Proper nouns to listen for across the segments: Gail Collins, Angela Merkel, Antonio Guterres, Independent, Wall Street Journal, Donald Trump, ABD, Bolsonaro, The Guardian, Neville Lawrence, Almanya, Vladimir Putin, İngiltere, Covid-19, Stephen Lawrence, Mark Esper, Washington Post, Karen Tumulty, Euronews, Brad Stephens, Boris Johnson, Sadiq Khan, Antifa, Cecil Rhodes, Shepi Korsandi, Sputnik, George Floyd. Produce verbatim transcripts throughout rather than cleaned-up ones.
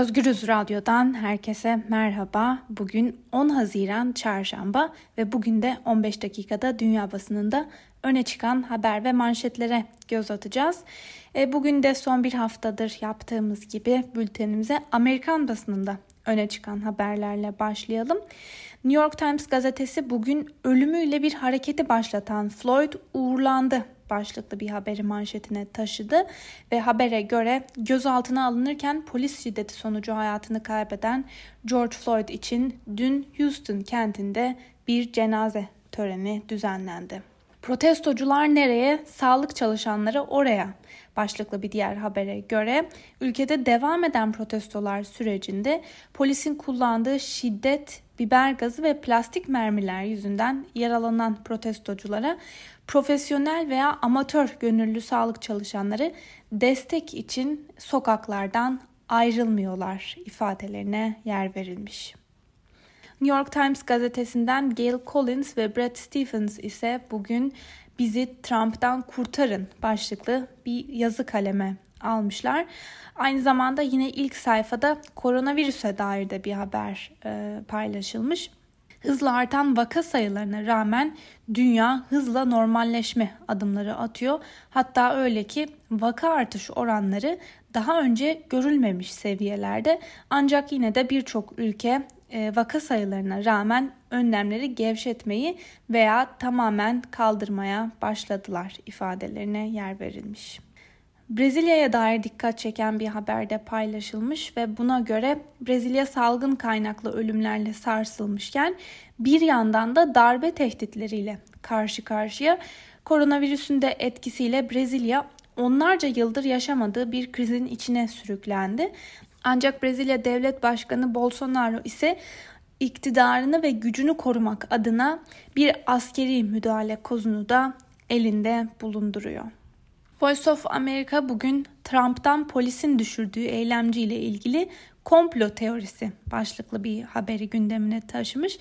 Özgürüz Radyo'dan herkese merhaba. Bugün on Haziran Çarşamba ve bugün de on beş dakikada dünya basınında öne çıkan haber ve manşetlere göz atacağız. E, bugün de son bir haftadır yaptığımız gibi bültenimize Amerikan basınında öne çıkan haberlerle başlayalım. New York Times gazetesi bugün ölümüyle bir hareketi başlatan Floyd uğurlandı başlıklı bir haberi manşetine taşıdı ve habere göre gözaltına alınırken polis şiddeti sonucu hayatını kaybeden George Floyd için dün Houston kentinde bir cenaze töreni düzenlendi. Protestocular nereye, sağlık çalışanları oraya başlıklı bir diğer habere göre ülkede devam eden protestolar sürecinde polisin kullandığı şiddet, biber gazı ve plastik mermiler yüzünden yaralanan protestoculara profesyonel veya amatör gönüllü sağlık çalışanları destek için sokaklardan ayrılmıyorlar ifadelerine yer verilmiş. New York Times gazetesinden Gail Collins ve Brad Stephens ise bugün "Bizi Trump'tan kurtarın" başlıklı bir yazı kaleme almışlar. Aynı zamanda yine ilk sayfada koronavirüse dair de bir haber e, paylaşılmış. Hızla artan vaka sayılarına rağmen dünya hızla normalleşme adımları atıyor. Hatta öyle ki vaka artış oranları daha önce görülmemiş seviyelerde. Ancak yine de birçok ülke vaka sayılarına rağmen önlemleri gevşetmeyi veya tamamen kaldırmaya başladılar ifadelerine yer verilmiş. Brezilya'ya dair dikkat çeken bir haber de paylaşılmış ve buna göre Brezilya salgın kaynaklı ölümlerle sarsılmışken bir yandan da darbe tehditleriyle karşı karşıya, koronavirüsün de etkisiyle Brezilya onlarca yıldır yaşamadığı bir krizin içine sürüklendi. Ancak Brezilya Devlet Başkanı Bolsonaro ise iktidarını ve gücünü korumak adına bir askeri müdahale kozunu da elinde bulunduruyor. Voice of America bugün Trump'tan polisin düşürdüğü eylemciyle ilgili komplo teorisi başlıklı bir haberi gündemine taşımış.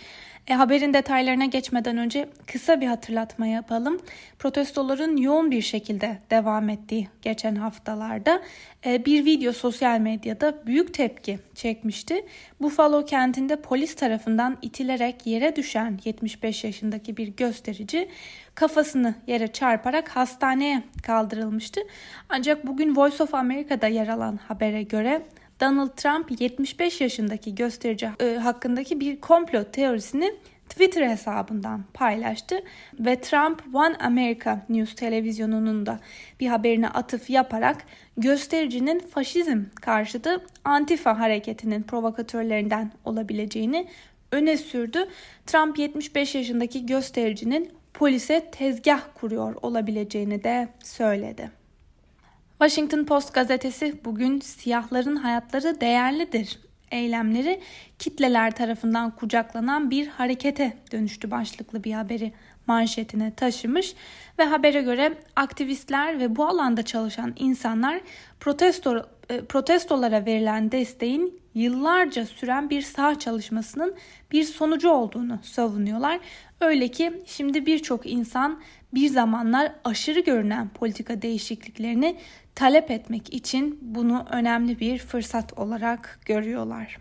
E, haberin detaylarına geçmeden önce kısa bir hatırlatma yapalım. Protestoların yoğun bir şekilde devam ettiği geçen haftalarda e, bir video sosyal medyada büyük tepki çekmişti. Buffalo kentinde polis tarafından itilerek yere düşen yetmiş beş yaşındaki bir gösterici kafasını yere çarparak hastaneye kaldırılmıştı. Ancak bugün Voice of America'da yer alan habere göre Donald Trump yetmiş beş yaşındaki gösterici hakkındaki bir komplo teorisini Twitter hesabından paylaştı ve Trump One America News televizyonunun da bir haberine atıf yaparak göstericinin faşizm karşıtı Antifa hareketinin provokatörlerinden olabileceğini öne sürdü. Trump yetmiş beş yaşındaki göstericinin polise tezgah kuruyor olabileceğini de söyledi. Washington Post gazetesi bugün "Siyahların hayatları değerlidir" eylemleri kitleler tarafından kucaklanan bir harekete dönüştü başlıklı bir haberi manşetine taşımış ve habere göre aktivistler ve bu alanda çalışan insanlar protesto, protestolara verilen desteğin yıllarca süren bir saha çalışmasının bir sonucu olduğunu savunuyorlar. Öyle ki şimdi birçok insan bir zamanlar aşırı görünen politika değişikliklerini talep etmek için bunu önemli bir fırsat olarak görüyorlar.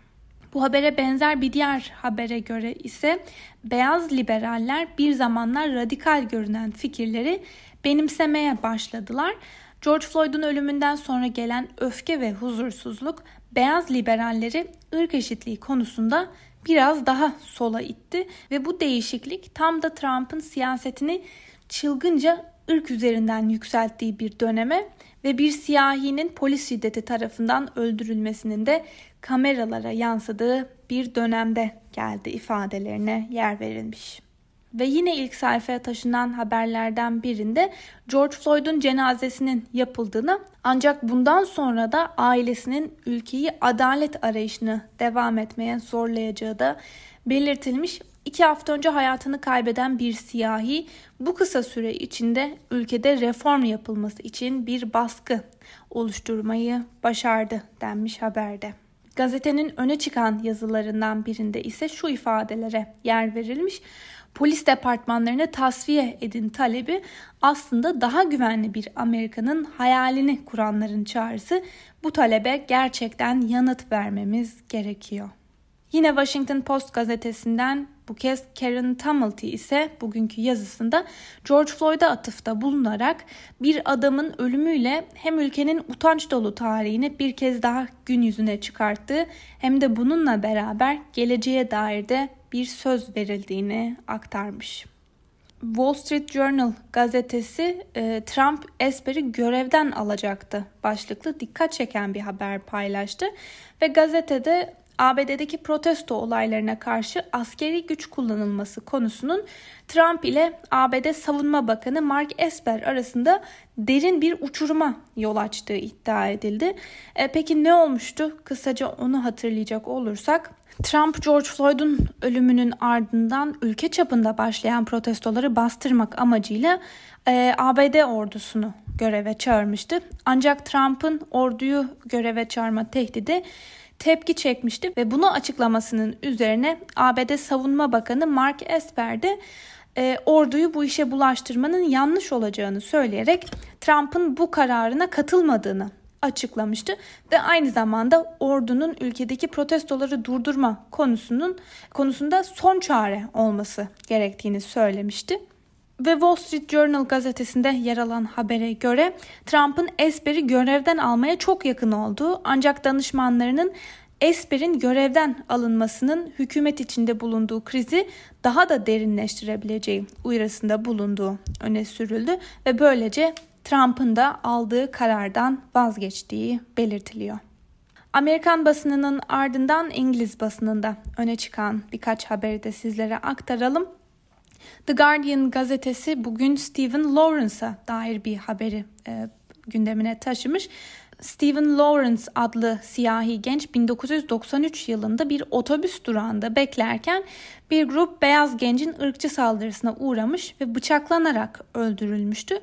Bu habere benzer bir diğer habere göre ise beyaz liberaller bir zamanlar radikal görünen fikirleri benimsemeye başladılar. George Floyd'un ölümünden sonra gelen öfke ve huzursuzluk beyaz liberalleri ırk eşitliği konusunda biraz daha sola itti ve bu değişiklik tam da Trump'ın siyasetini çılgınca ırk üzerinden yükselttiği bir döneme ve bir siyahinin polis şiddeti tarafından öldürülmesinin de kameralara yansıdığı bir dönemde geldi ifadelerine yer verilmiş. Ve yine ilk sayfaya taşınan haberlerden birinde George Floyd'un cenazesinin yapıldığını ancak bundan sonra da ailesinin ülkeyi adalet arayışını devam etmeye zorlayacağı da belirtilmiş. İki hafta önce hayatını kaybeden bir siyahi bu kısa süre içinde ülkede reform yapılması için bir baskı oluşturmayı başardı denmiş haberde. Gazetenin öne çıkan yazılarından birinde ise şu ifadelere yer verilmiş. polis departmanlarına tasfiye edin talebi aslında daha güvenli bir Amerika'nın hayalini kuranların çağrısı. Bu talebe gerçekten yanıt vermemiz gerekiyor. Yine Washington Post gazetesinden bu kez Karen Tumulty ise bugünkü yazısında George Floyd'a atıfta bulunarak bir adamın ölümüyle hem ülkenin utanç dolu tarihini bir kez daha gün yüzüne çıkarttığı hem de bununla beraber geleceğe dair de bir söz verildiğini aktarmış. Wall Street Journal gazetesi Trump Esper'i görevden alacaktı başlıklı dikkat çeken bir haber paylaştı ve gazetede A B D'deki protesto olaylarına karşı askeri güç kullanılması konusunun Trump ile A B D Savunma Bakanı Mark Esper arasında derin bir uçuruma yol açtığı iddia edildi. E, peki ne olmuştu? Kısaca onu hatırlayacak olursak, Trump George Floyd'un ölümünün ardından ülke çapında başlayan protestoları bastırmak amacıyla e, A B D ordusunu göreve çağırmıştı. Ancak Trump'ın orduyu göreve çağırma tehdidi tepki çekmişti ve bunu açıklamasının üzerine A B D Savunma Bakanı Mark Esper de e, orduyu bu işe bulaştırmanın yanlış olacağını söyleyerek Trump'ın bu kararına katılmadığını açıklamıştı ve aynı zamanda ordunun ülkedeki protestoları durdurma konusunun konusunda son çare olması gerektiğini söylemişti. Ve Wall Street Journal gazetesinde yer alan habere göre Trump'ın Esper'i görevden almaya çok yakın olduğu ancak danışmanlarının Esper'in görevden alınmasının hükümet içinde bulunduğu krizi daha da derinleştirebileceği uyarısında bulunduğu öne sürüldü ve böylece Trump'ın da aldığı karardan vazgeçtiği belirtiliyor. Amerikan basınının ardından İngiliz basınında öne çıkan birkaç haberi de sizlere aktaralım. The Guardian gazetesi bugün Stephen Lawrence'a dair bir haberi e, gündemine taşımış. Stephen Lawrence adlı siyahi genç bin dokuz yüz doksan üç yılında bir otobüs durağında beklerken bir grup beyaz gencin ırkçı saldırısına uğramış ve bıçaklanarak öldürülmüştü.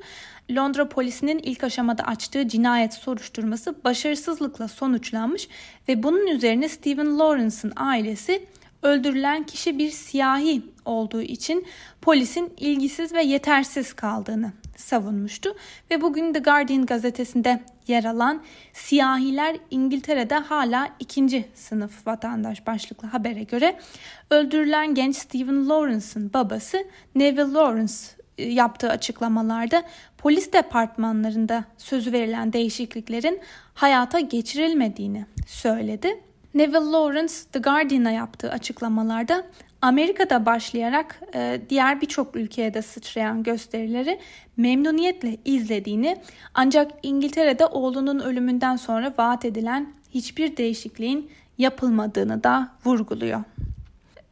Londra polisinin ilk aşamada açtığı cinayet soruşturması başarısızlıkla sonuçlanmış ve bunun üzerine Stephen Lawrence'ın ailesi öldürülen kişi bir siyahi olduğu için polisin ilgisiz ve yetersiz kaldığını savunmuştu ve bugün The Guardian gazetesinde yer alan "Siyahiler İngiltere'de hala ikinci sınıf vatandaş" başlıklı habere göre öldürülen genç Stephen Lawrence'ın babası Neville Lawrence yaptığı açıklamalarda polis departmanlarında sözü verilen değişikliklerin hayata geçirilmediğini söyledi. Neville Lawrence, The Guardian'a yaptığı açıklamalarda Amerika'da başlayarak e, diğer birçok ülkeye de sıçrayan gösterileri memnuniyetle izlediğini ancak İngiltere'de oğlunun ölümünden sonra vaat edilen hiçbir değişikliğin yapılmadığını da vurguluyor.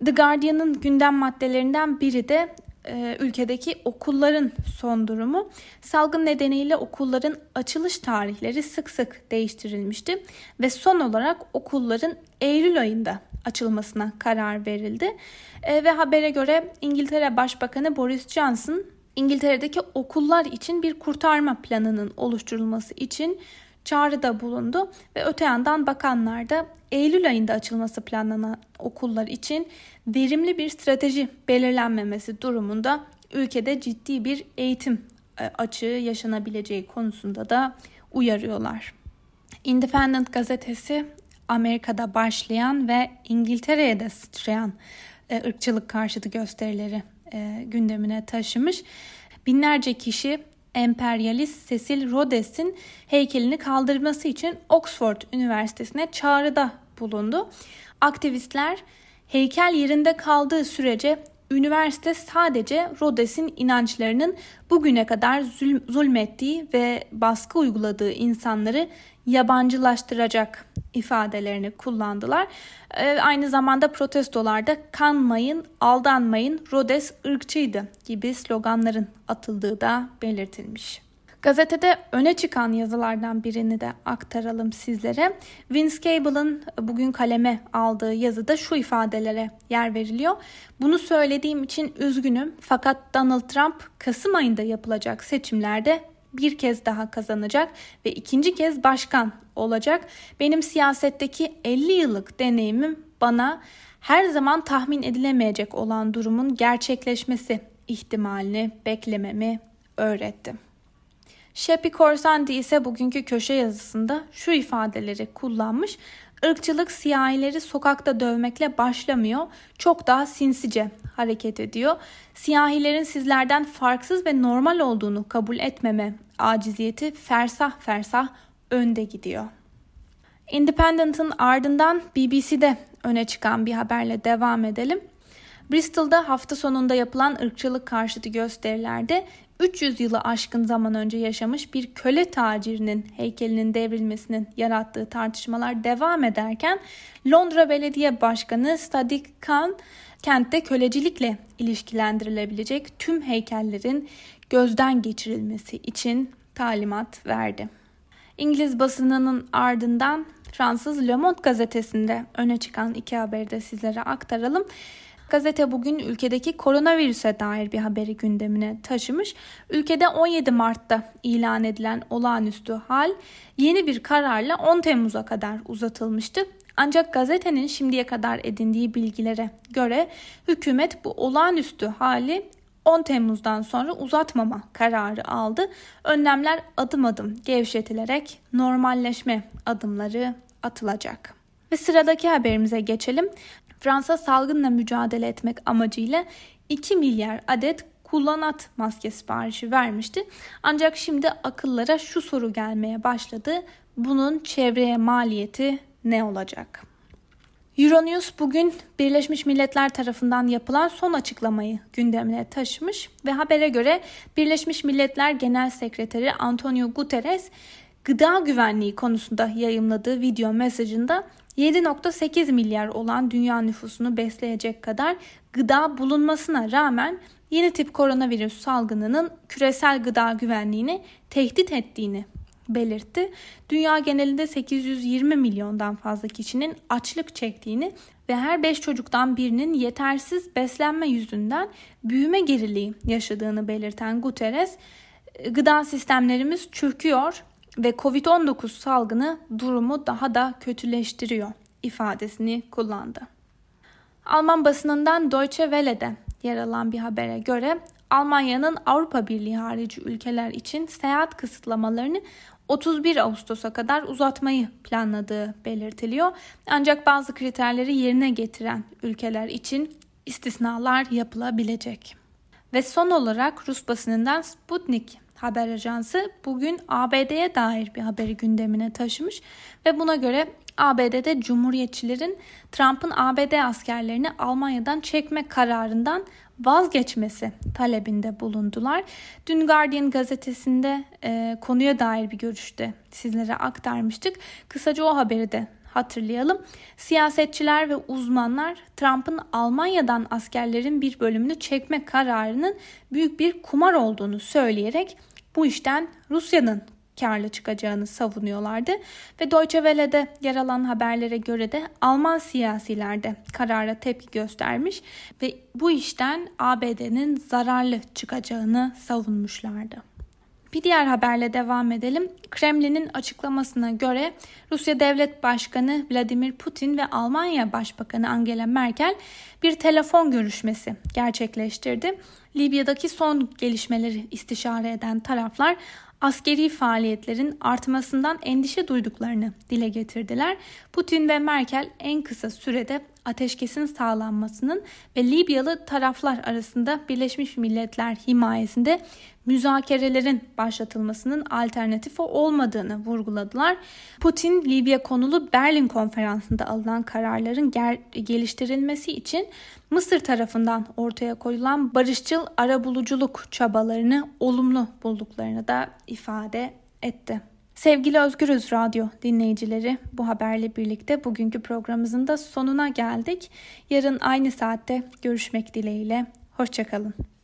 The Guardian'ın gündem maddelerinden biri de e, ülkedeki okulların son durumu. Salgın nedeniyle okulların açılış tarihleri sık sık değiştirilmişti ve son olarak okulların Eylül ayında açılmasına karar verildi e, ve habere göre İngiltere Başbakanı Boris Johnson, İngiltere'deki okullar için bir kurtarma planının oluşturulması için çağrıda bulundu ve öte yandan bakanlar da Eylül ayında açılması planlanan okullar için verimli bir strateji belirlenmemesi durumunda ülkede ciddi bir eğitim açığı yaşanabileceği konusunda da uyarıyorlar. Independent gazetesi Amerika'da başlayan ve İngiltere'ye de sıçrayan ırkçılık karşıtı gösterileri gündemine taşımış. Binlerce kişi emperyalist Cecil Rhodes'in heykelini kaldırması için Oxford Üniversitesi'ne çağrıda bulundu. Aktivistler heykel yerinde kaldığı sürece üniversite sadece Rhodes'in inançlarının bugüne kadar zulmettiği ve baskı uyguladığı insanları yabancılaştıracak ifadelerini kullandılar. Ee, aynı zamanda protestolarda "Kanmayın, aldanmayın, Rhodes ırkçıydı" gibi sloganların atıldığı da belirtilmiş. Gazetede öne çıkan yazılardan birini de aktaralım sizlere. Vince Cable'ın bugün kaleme aldığı yazıda şu ifadelere yer veriliyor. "Bunu söylediğim için üzgünüm fakat Donald Trump Kasım ayında yapılacak seçimlerde bir kez daha kazanacak ve ikinci kez başkan olacak. Benim siyasetteki elli yıllık deneyimim bana her zaman tahmin edilemeyecek olan durumun gerçekleşmesi ihtimalini beklememi öğretti. Shepi Korsandi ise bugünkü köşe yazısında şu ifadeleri kullanmış: "Irkçılık siyahileri sokakta dövmekle başlamıyor, çok daha sinsice hareket ediyor. Siyahilerin sizlerden farksız ve normal olduğunu kabul etmeme aciziyeti fersah fersah önde gidiyor." Independent'ın ardından B B C'de öne çıkan bir haberle devam edelim. Bristol'da hafta sonunda yapılan ırkçılık karşıtı gösterilerde üç yüz yılı aşkın zaman önce yaşamış bir köle tacirinin heykelinin devrilmesinin yarattığı tartışmalar devam ederken Londra Belediye Başkanı Sadiq Khan, kentte kölecilikle ilişkilendirilebilecek tüm heykellerin gözden geçirilmesi için talimat verdi. İngiliz basınının ardından Fransız Le Monde gazetesinde öne çıkan iki haberi de sizlere aktaralım. Gazete bugün ülkedeki koronavirüse dair bir haberi gündemine taşımış. Ülkede on yedi Mart'ta ilan edilen olağanüstü hal yeni bir kararla on Temmuz'a kadar uzatılmıştı. Ancak gazetenin şimdiye kadar edindiği bilgilere göre hükümet bu olağanüstü hali on Temmuz'dan sonra uzatmama kararı aldı. Önlemler adım adım gevşetilerek normalleşme adımları atılacak. Ve sıradaki haberimize geçelim. Fransa salgınla mücadele etmek amacıyla iki milyar adet kullanat maske siparişi vermişti. Ancak şimdi akıllara şu soru gelmeye başladı: bunun çevreye maliyeti ne olacak? Euronews bugün Birleşmiş Milletler tarafından yapılan son açıklamayı gündemine taşımış ve habere göre Birleşmiş Milletler Genel Sekreteri Antonio Guterres gıda güvenliği konusunda yayımladığı video mesajında yedi virgül sekiz milyar olan dünya nüfusunu besleyecek kadar gıda bulunmasına rağmen yeni tip koronavirüs salgınının küresel gıda güvenliğini tehdit ettiğini belirtti. Dünya genelinde sekiz yüz yirmi milyondan fazla kişinin açlık çektiğini ve her beş çocuktan birinin yetersiz beslenme yüzünden büyüme geriliği yaşadığını belirten Guterres, "Gıda sistemlerimiz çöküyor ve covid on dokuz salgını durumu daha da kötüleştiriyor" ifadesini kullandı. Alman basınından Deutsche Welle'de yer alan bir habere göre Almanya'nın Avrupa Birliği harici ülkeler için seyahat kısıtlamalarını otuz bir Ağustos'a kadar uzatmayı planladığı belirtiliyor. Ancak bazı kriterleri yerine getiren ülkeler için istisnalar yapılabilecek. Ve son olarak Rus basınından Sputnik haber ajansı bugün A B D'ye dair bir haberi gündemine taşımış ve buna göre A B D'de Cumhuriyetçilerin Trump'ın A B D askerlerini Almanya'dan çekme kararından vazgeçmesi talebinde bulundular. Dün Guardian gazetesinde e, konuya dair bir görüşte sizlere aktarmıştık. Kısaca o haberi de hatırlayalım. Siyasetçiler ve uzmanlar Trump'ın Almanya'dan askerlerin bir bölümünü çekme kararının büyük bir kumar olduğunu söyleyerek bu işten Rusya'nın karlı çıkacağını savunuyorlardı. Ve Deutsche Welle'de yer alan haberlere göre de Alman siyasiler de karara tepki göstermiş ve bu işten A B D'nin zararlı çıkacağını savunmuşlardı. Bir diğer haberle devam edelim. Kremlin'in açıklamasına göre Rusya Devlet Başkanı Vladimir Putin ve Almanya Başbakanı Angela Merkel bir telefon görüşmesi gerçekleştirdi. Libya'daki son gelişmeleri istişare eden taraflar askeri faaliyetlerin artmasından endişe duyduklarını dile getirdiler. Putin ve Merkel en kısa sürede ateşkesin sağlanmasının ve Libyalı taraflar arasında Birleşmiş Milletler himayesinde müzakerelerin başlatılmasının alternatifi olmadığını vurguladılar. Putin, Libya konulu Berlin konferansında alınan kararların ger- geliştirilmesi için Mısır tarafından ortaya koyulan barışçıl arabuluculuk çabalarını olumlu bulduklarını da ifade etti. Sevgili Özgürüz Radyo dinleyicileri, bu haberle birlikte bugünkü programımızın da sonuna geldik. Yarın aynı saatte görüşmek dileğiyle. Hoşça kalın.